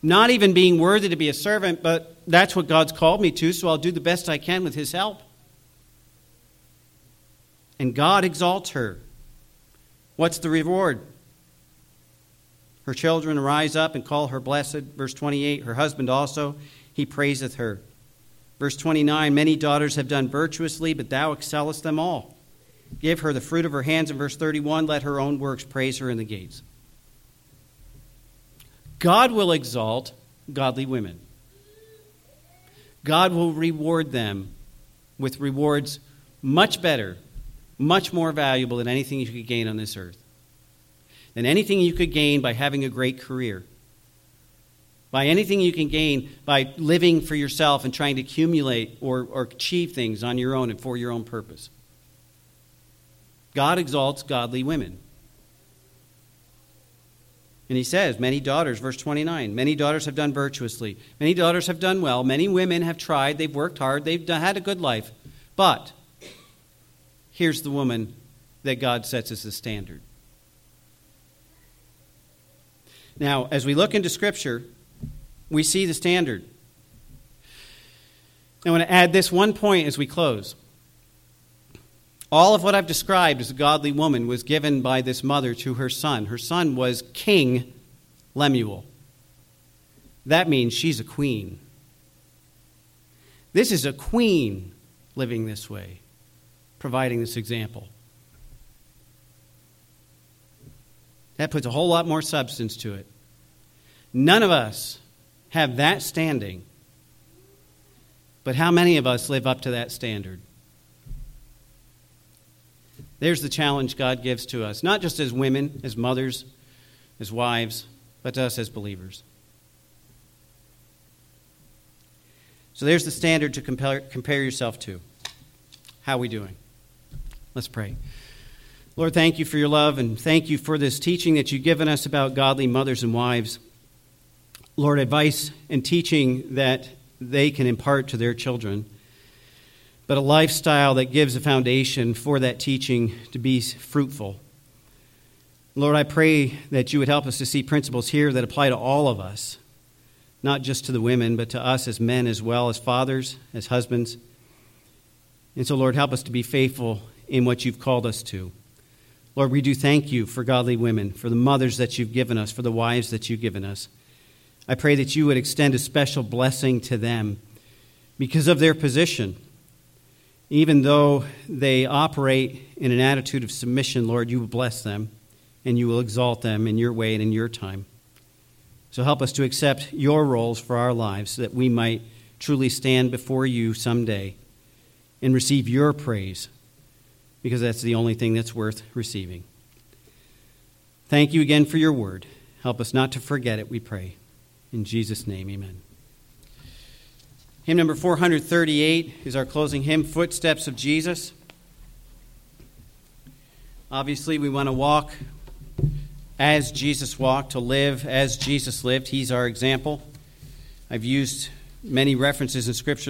not even being worthy to be a servant, but that's what God's called me to, so I'll do the best I can with his help. And God exalts her. What's the reward? Her children rise up and call her blessed. Verse twenty-eight, her husband also, he praiseth her. Verse twenty-nine, many daughters have done virtuously, but thou excellest them all. Give her the fruit of her hands. In verse thirty-one, let her own works praise her in the gates. God will exalt godly women. God will reward them with rewards much better, much more valuable than anything you could gain on this earth, than anything you could gain by having a great career, by anything you can gain by living for yourself and trying to accumulate or, or achieve things on your own and for your own purpose. God exalts godly women. And he says, many daughters, verse twenty-nine, many daughters have done virtuously. Many daughters have done well. Many women have tried. They've worked hard. They've had a good life. But here's the woman that God sets as the standard. Now, as we look into Scripture, we see the standard. I want to add this one point as we close. All of what I've described as a godly woman was given by this mother to her son. Her son was King Lemuel. That means she's a queen. This is a queen living this way, providing this example. That puts a whole lot more substance to it. None of us have that standing, but how many of us live up to that standard? There's the challenge God gives to us, not just as women, as mothers, as wives, but to us as believers. So there's the standard to compare, compare yourself to. How are we doing? Let's pray. Lord, thank you for your love, and thank you for this teaching that you've given us about godly mothers and wives. Lord, advice and teaching that they can impart to their children, but a lifestyle that gives a foundation for that teaching to be fruitful. Lord, I pray that you would help us to see principles here that apply to all of us, not just to the women, but to us as men as well, as fathers, as husbands. And so, Lord, help us to be faithful in what you've called us to. Lord, we do thank you for godly women, for the mothers that you've given us, for the wives that you've given us. I pray that you would extend a special blessing to them because of their position. Even though they operate in an attitude of submission, Lord, you will bless them and you will exalt them in your way and in your time. So help us to accept your roles for our lives so that we might truly stand before you someday and receive your praise, because that's the only thing that's worth receiving. Thank you again for your word. Help us not to forget it, we pray. In Jesus' name, amen. Hymn number four thirty-eight is our closing hymn, Footsteps of Jesus. Obviously, we want to walk as Jesus walked, to live as Jesus lived. He's our example. I've used many references in Scripture